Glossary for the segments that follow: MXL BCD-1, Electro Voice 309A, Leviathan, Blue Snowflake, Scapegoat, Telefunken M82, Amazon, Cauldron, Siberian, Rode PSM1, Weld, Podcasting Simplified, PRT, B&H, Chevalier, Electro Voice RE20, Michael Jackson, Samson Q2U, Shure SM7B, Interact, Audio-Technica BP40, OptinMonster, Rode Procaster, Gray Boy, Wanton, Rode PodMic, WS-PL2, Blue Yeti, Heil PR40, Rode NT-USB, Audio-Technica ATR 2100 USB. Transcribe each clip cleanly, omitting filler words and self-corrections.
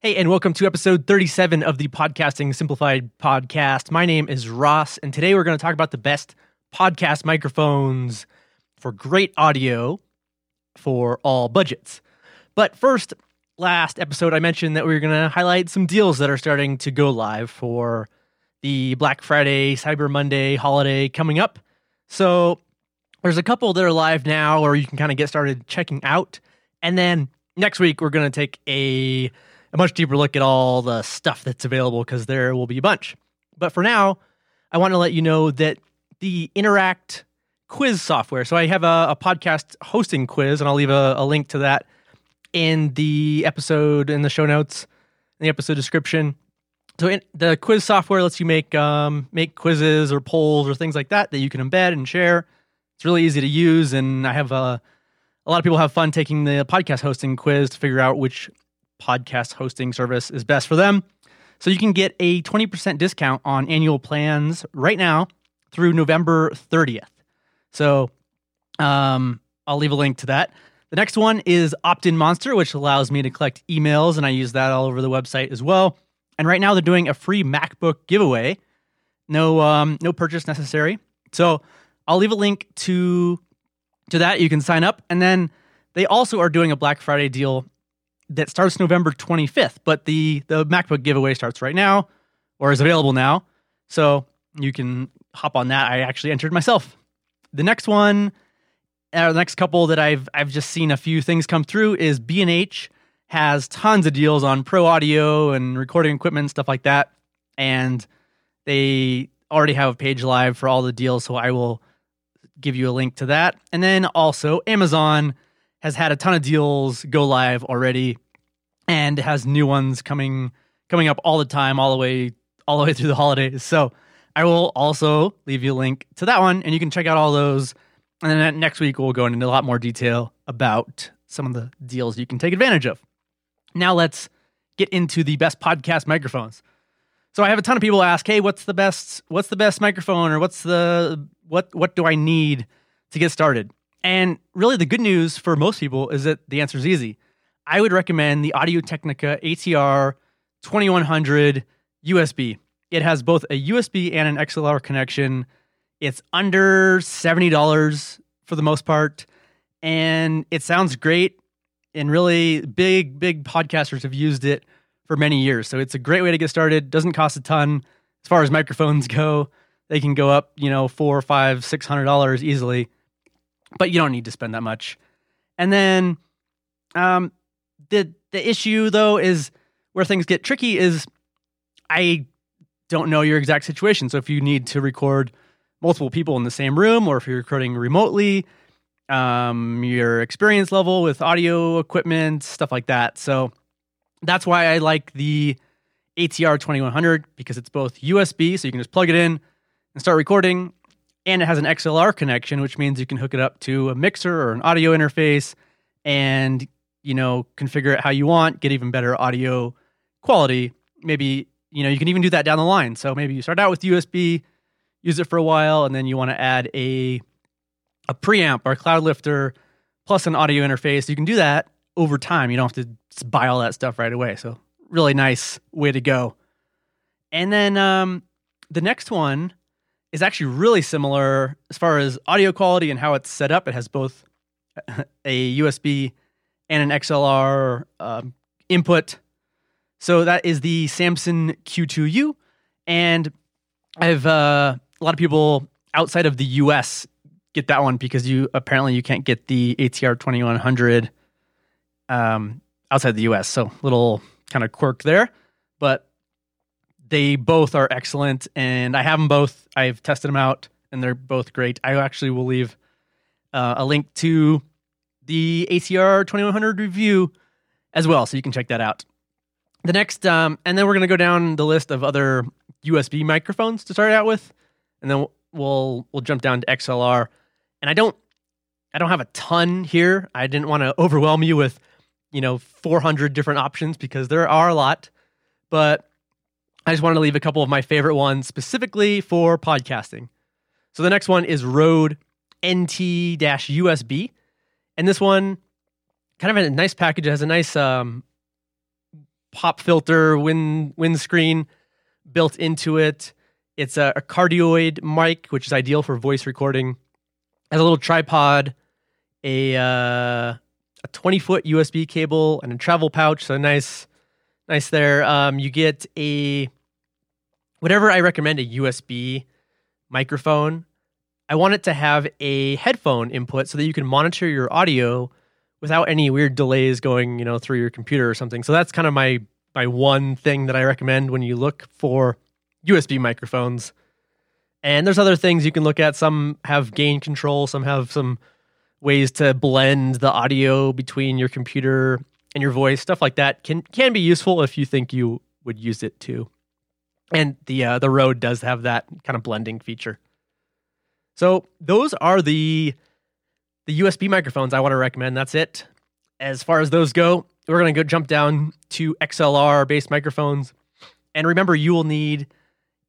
Hey, and welcome to episode 37 of the Podcasting Simplified podcast. My name is Ross, and today we're going to talk about the best podcast microphones for great audio for all budgets. But first, last episode, I mentioned that we were going to highlight some deals that are starting to go live for the Black Friday, Cyber Monday holiday coming up. So there's a couple that are live now, or you can kind of get started checking out. And then next week, we're going to take a much deeper look at all the stuff that's available because there will be a bunch. But for now, I want to let you know that the Interact quiz software, so I have a podcast hosting quiz, and I'll leave a link to that in the episode, in the show notes, in the episode description. So the quiz software lets you make quizzes or polls or things like that you can embed and share. It's really easy to use, and I have a lot of people have fun taking the podcast hosting quiz to figure out which podcast hosting service is best for them. So you can get a 20% discount on annual plans right now through November 30th. So I'll leave a link to that. The next one is OptinMonster, which allows me to collect emails, and I use that all over the website as well. And right now they're doing a free MacBook giveaway. No purchase necessary. So I'll leave a link to that. You can sign up. And then they also are doing a Black Friday deal that starts November 25th, but the MacBook giveaway starts right now, or is available now, so you can hop on that. I actually entered myself. The next one, or the next couple that I've just seen a few things come through is B&H has tons of deals on pro audio and recording equipment and stuff like that, and they already have a page live for all the deals, so I will give you a link to that. And then also Amazon has had a ton of deals go live already, and has new ones coming up all the time, all the way through the holidays. So I will also leave you a link to that one, and you can check out all those. And then next week we'll go into a lot more detail about some of the deals you can take advantage of. Now let's get into the best podcast microphones. So I have a ton of people ask, "Hey, what's the best microphone, or what do I need to get started?" And really the good news for most people is that the answer is easy. I would recommend the Audio-Technica ATR 2100 USB. It has both a USB and an XLR connection. It's under $70 for the most part, and it sounds great, and really big podcasters have used it for many years. So it's a great way to get started. Doesn't cost a ton. As far as microphones go, they can go up, $400, $500, $600 easily. But you don't need to spend that much. And then the issue, though, is where things get tricky is I don't know your exact situation. So if you need to record multiple people in the same room, or if you're recording remotely, your experience level with audio equipment, stuff like that. So that's why I like the ATR 2100, because it's both USB, so you can just plug it in and start recording. And it has an XLR connection, which means you can hook it up to a mixer or an audio interface and, configure it how you want, get even better audio quality. Maybe, you can even do that down the line. So maybe you start out with USB, use it for a while, and then you want to add a preamp or a cloud lifter plus an audio interface. You can do that over time. You don't have to buy all that stuff right away. So really nice way to go. And then the next one is actually really similar as far as audio quality and how it's set up. It has both a USB and an XLR input. So that is the Samson Q2U. And I've a lot of people outside of the US get that one, because apparently you can't get the ATR 2100 outside the US. So little kind of quirk there. But they both are excellent, and I have them both. I've tested them out, and they're both great. I actually will leave a link to the ATR 2100 review as well, so you can check that out. The next, and then we're going to go down the list of other USB microphones to start out with, and then we'll jump down to XLR. And I don't have a ton here. I didn't want to overwhelm you with 400 different options, because there are a lot, but I just wanted to leave a couple of my favorite ones specifically for podcasting. So the next one is Rode NT-USB. And this one, kind of a nice package. It has a nice pop filter, windscreen built into it. It's a cardioid mic, which is ideal for voice recording. Has a little tripod, a 20-foot USB cable, and a travel pouch. So nice there. You get whatever I recommend, a USB microphone. I want it to have a headphone input so that you can monitor your audio without any weird delays going, through your computer or something. So that's kind of my one thing that I recommend when you look for USB microphones. And there's other things you can look at. Some have gain control. Some have some ways to blend the audio between your computer and your voice. Stuff like that can be useful if you think you would use it too. And the Rode does have that kind of blending feature. So those are the USB microphones I want to recommend. That's it. As far as those go, we're going to go jump down to XLR-based microphones. And remember, you will need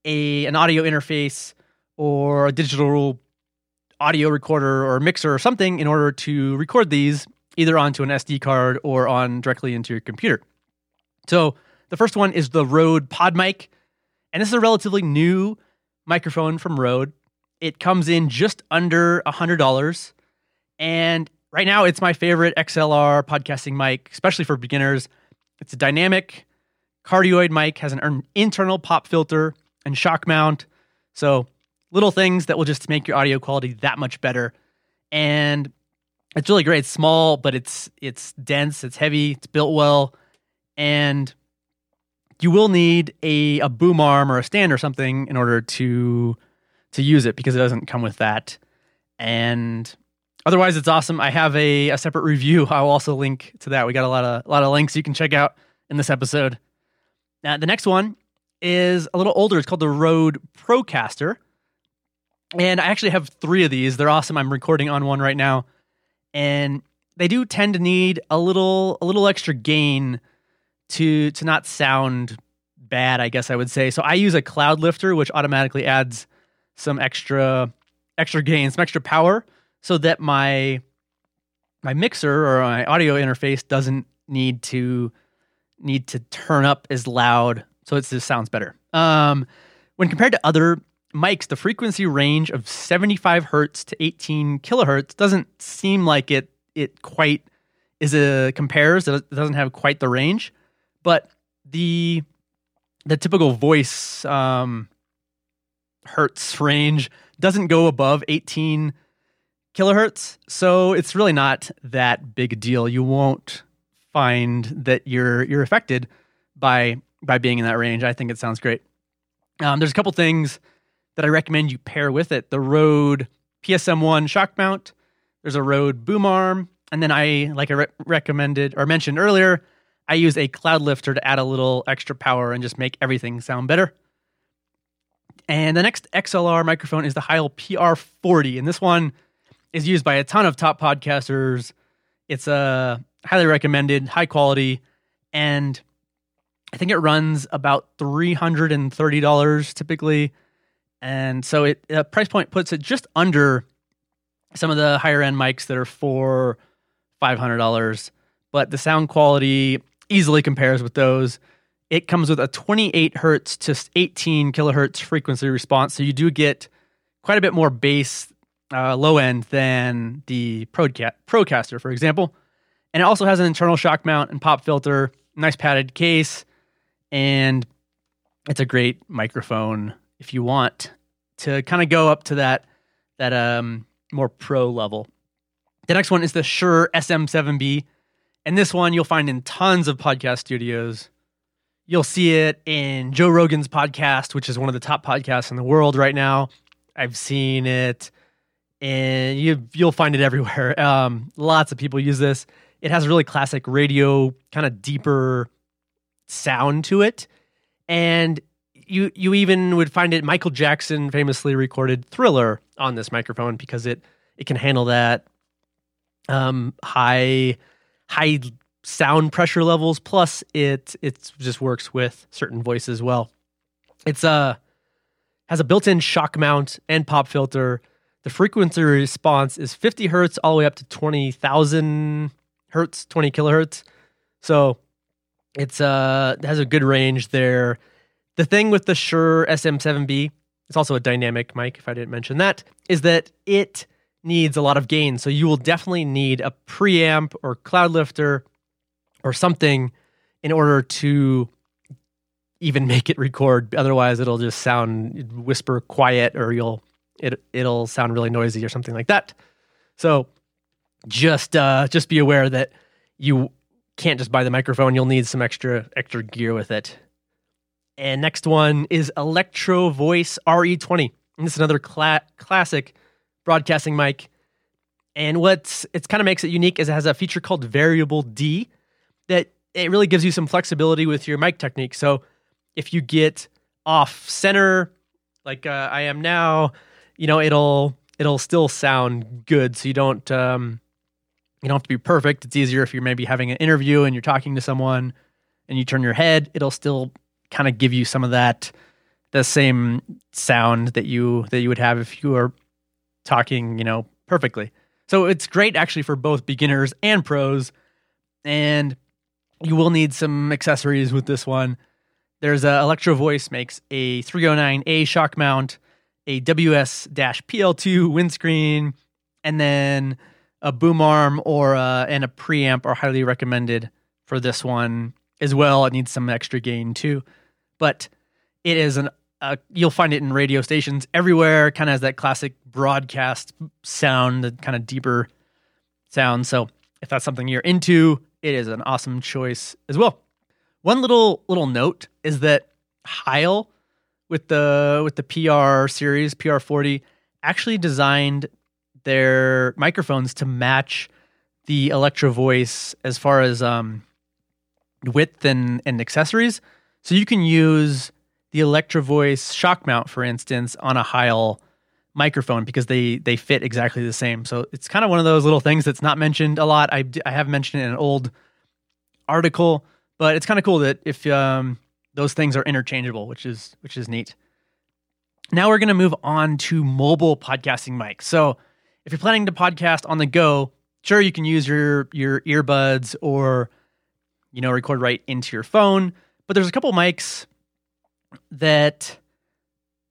an audio interface or a digital audio recorder or mixer or something in order to record these, either onto an SD card or on directly into your computer. So the first one is the Rode PodMic. And this is a relatively new microphone from Rode. It comes in just under $100. And right now, it's my favorite XLR podcasting mic, especially for beginners. It's a dynamic cardioid mic, has an internal pop filter and shock mount. So little things that will just make your audio quality that much better. And it's really great. It's small, but it's dense, it's heavy, it's built well. And you will need a boom arm or a stand or something in order to use it, because it doesn't come with that. And otherwise, it's awesome. I have a separate review. I'll also link to that. We got a lot of links you can check out in this episode. Now, the next one is a little older. It's called the Rode Procaster. And I actually have three of these. They're awesome. I'm recording on one right now. And they do tend to need a little extra gain to not sound bad, I guess I would say. So I use a cloud lifter, which automatically adds some extra gain, some extra power, so that my mixer or my audio interface doesn't need to turn up as loud, so it just sounds better. When compared to other mics, the frequency range of 75 hertz to 18 kilohertz doesn't seem like it quite compares. It doesn't have quite the range, but the typical voice hertz range doesn't go above 18 kilohertz, so it's really not that big a deal. You won't find that you're affected by being in that range. I think it sounds great. There's a couple things that I recommend you pair with it. The Rode PSM1 shock mount, there's a Rode boom arm, and then I mentioned earlier, I use a cloud lifter to add a little extra power and just make everything sound better. And the next XLR microphone is the Heil PR40, and this one is used by a ton of top podcasters. It's highly recommended, high quality, and I think it runs about $330 typically, and so price point puts it just under some of the higher end mics that are $400-$500, but the sound quality easily compares with those. It comes with a 28 hertz to 18 kilohertz frequency response, so you do get quite a bit more bass low end than the Procaster, for example. And it also has an internal shock mount and pop filter, nice padded case, and it's a great microphone if you want to kind of go up to that more pro level. The next one is the Shure SM7B, and this one you'll find in tons of podcast studios. You'll see it in Joe Rogan's podcast, which is one of the top podcasts in the world right now. I've seen it, and you'll find it everywhere. Lots of people use this. It has a really classic radio, kind of deeper sound to it. And you even would find it. Michael Jackson famously recorded Thriller on this microphone because it can handle that high sound pressure levels, plus it just works with certain voices as well. It's has a built-in shock mount and pop filter. The frequency response is 50 hertz all the way up to 20,000 hertz, 20 kilohertz. So It's has a good range there. The thing with the Shure SM7B, it's also a dynamic mic, if I didn't mention that, is that it needs a lot of gain. So you will definitely need a preamp or cloud lifter or something in order to even make it record. Otherwise, it'll just sound whisper quiet, or it'll sound really noisy or something like that. So just be aware that you can't just buy the microphone. You'll need some extra gear with it. And next one is Electro Voice RE20. And this is another classic broadcasting mic. And it kind of makes it unique is it has a feature called Variable D that it really gives you some flexibility with your mic technique. So if you get off center, like I am now, it'll still sound good. So you don't have to be perfect. It's easier if you're maybe having an interview and you're talking to someone and you turn your head, it'll still kind of give you some of the same sound that you would have if you were talking, perfectly. So it's great actually for both beginners and pros. And you will need some accessories with this one. There's Electro Voice makes a 309A shock mount, a WS-PL2 windscreen, and then a boom arm and a preamp are highly recommended for this one as well. It needs some extra gain too, but it is you'll find it in radio stations everywhere. Kind of has that classic broadcast sound, the kind of deeper sound. So if that's something you're into, it is an awesome choice as well. One little note is that Heil with the PR series, PR40, actually designed their microphones to match the Electro Voice as far as width and accessories. So you can use the Electro Voice shock mount, for instance, on a Heil microphone because they fit exactly the same. So it's kind of one of those little things that's not mentioned a lot. I have mentioned it in an old article, but it's kind of cool that if those things are interchangeable, which is neat. Now we're going to move on to mobile podcasting mics. So if you're planning to podcast on the go, sure, you can use your earbuds or record right into your phone, but there's a couple mics that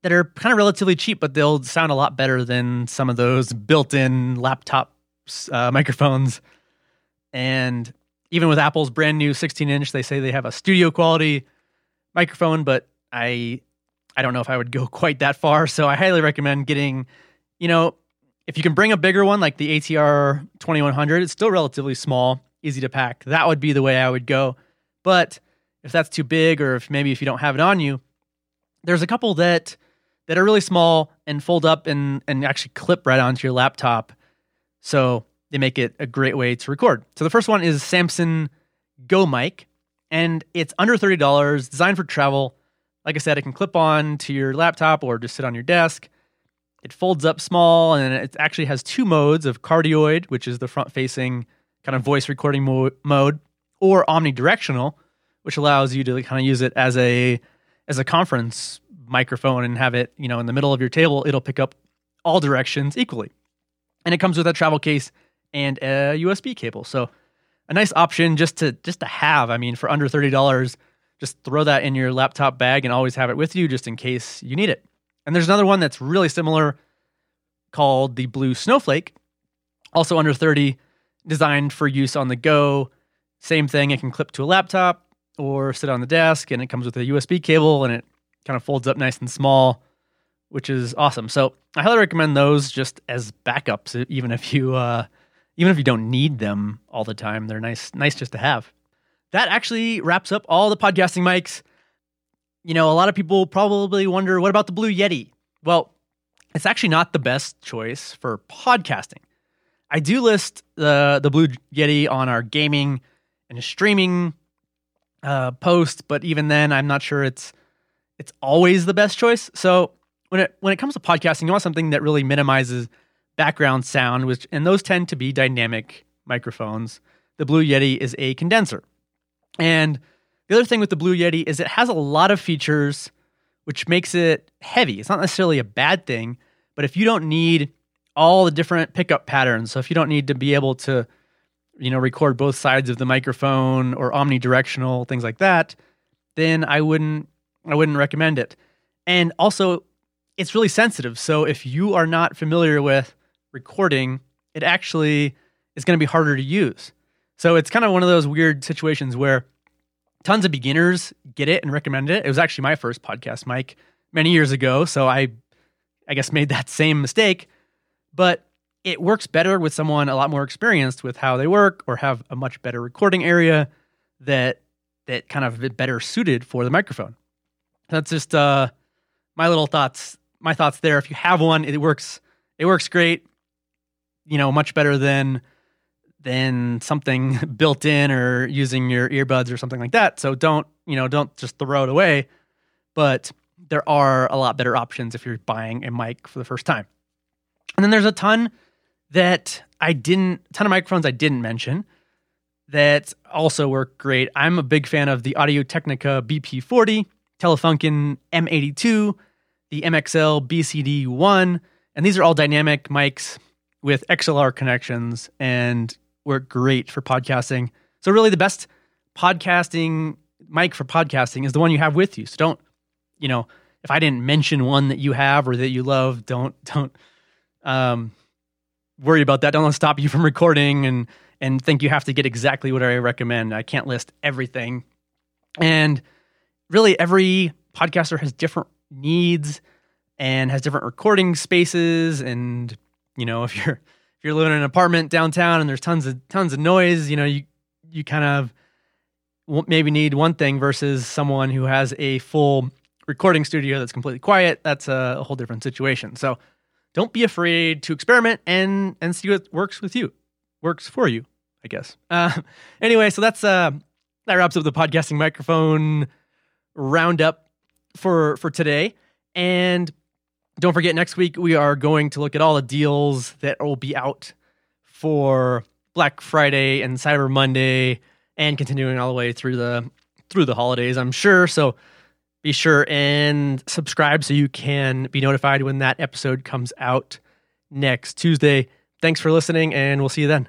are kind of relatively cheap, but they'll sound a lot better than some of those built-in laptop microphones. And even with Apple's brand new 16-inch, they say they have a studio-quality microphone, but I don't know if I would go quite that far. So I highly recommend getting, if you can bring a bigger one like the ATR 2100, it's still relatively small, easy to pack. That would be the way I would go. But if that's too big, or if you don't have it on you, there's a couple that are really small and fold up and actually clip right onto your laptop. So they make it a great way to record. So the first one is Samson Go Mic, and it's under $30, designed for travel. Like I said, it can clip on to your laptop or just sit on your desk. It folds up small, and it actually has two modes of cardioid, which is the front-facing kind of voice recording mode, or omnidirectional, which allows you to kind of use it as a conference microphone and have it, in the middle of your table. It'll pick up all directions equally. And it comes with a travel case and a USB cable. So a nice option just to have. I mean, for under $30, just throw that in your laptop bag and always have it with you just in case you need it. And there's another one that's really similar called the Blue Snowflake, also under $30, designed for use on the go. Same thing, it can clip to a laptop or sit on the desk, and it comes with a USB cable, and it kind of folds up nice and small, which is awesome. So I highly recommend those just as backups, even if you don't need them all the time. They're nice just to have. That actually wraps up all the podcasting mics. A lot of people probably wonder, what about the Blue Yeti? Well, it's actually not the best choice for podcasting. I do list the Blue Yeti on our gaming and streaming post, but even then, I'm not sure it's always the best choice. So when it comes to podcasting, you want something that really minimizes background sound, and those tend to be dynamic microphones. The Blue Yeti is a condenser, and the other thing with the Blue Yeti is it has a lot of features, which makes it heavy. It's not necessarily a bad thing, but if you don't need all the different pickup patterns, so if you don't need to be able to record both sides of the microphone or omnidirectional, things like that, then I wouldn't recommend it. And also, it's really sensitive. So if you are not familiar with recording, it actually is going to be harder to use. So it's kind of one of those weird situations where tons of beginners get it and recommend it. It was actually my first podcast mic many years ago, so I guess made that same mistake. But it works better with someone a lot more experienced with how they work or have a much better recording area that kind of better suited for the microphone. That's just my thoughts there. If you have one, it works great, much better than something built in or using your earbuds or something like that. So don't just throw it away, but there are a lot better options if you're buying a mic for the first time. And then there's a ton of microphones I didn't mention that also work great. I'm a big fan of the Audio-Technica BP40, Telefunken M82, the MXL BCD-1, and these are all dynamic mics with XLR connections and work great for podcasting. So really the best podcasting mic for podcasting is the one you have with you. So don't, if I didn't mention one that you have or that you love, don't worry about that. Don't let it stop you from recording and think you have to get exactly what I recommend. I can't list everything. And really every podcaster has different needs and has different recording spaces. And, if you're living in an apartment downtown and there's tons of noise, you kind of maybe need one thing versus someone who has a full recording studio that's completely quiet. That's a whole different situation. So don't be afraid to experiment and see what works with you. Works for you, I guess. Anyway, so that wraps up the podcasting microphone roundup for today. And don't forget, next week we are going to look at all the deals that will be out for Black Friday and Cyber Monday and continuing all the way through the holidays, I'm sure. So be sure and subscribe so you can be notified when that episode comes out next Tuesday. Thanks for listening, and we'll see you then.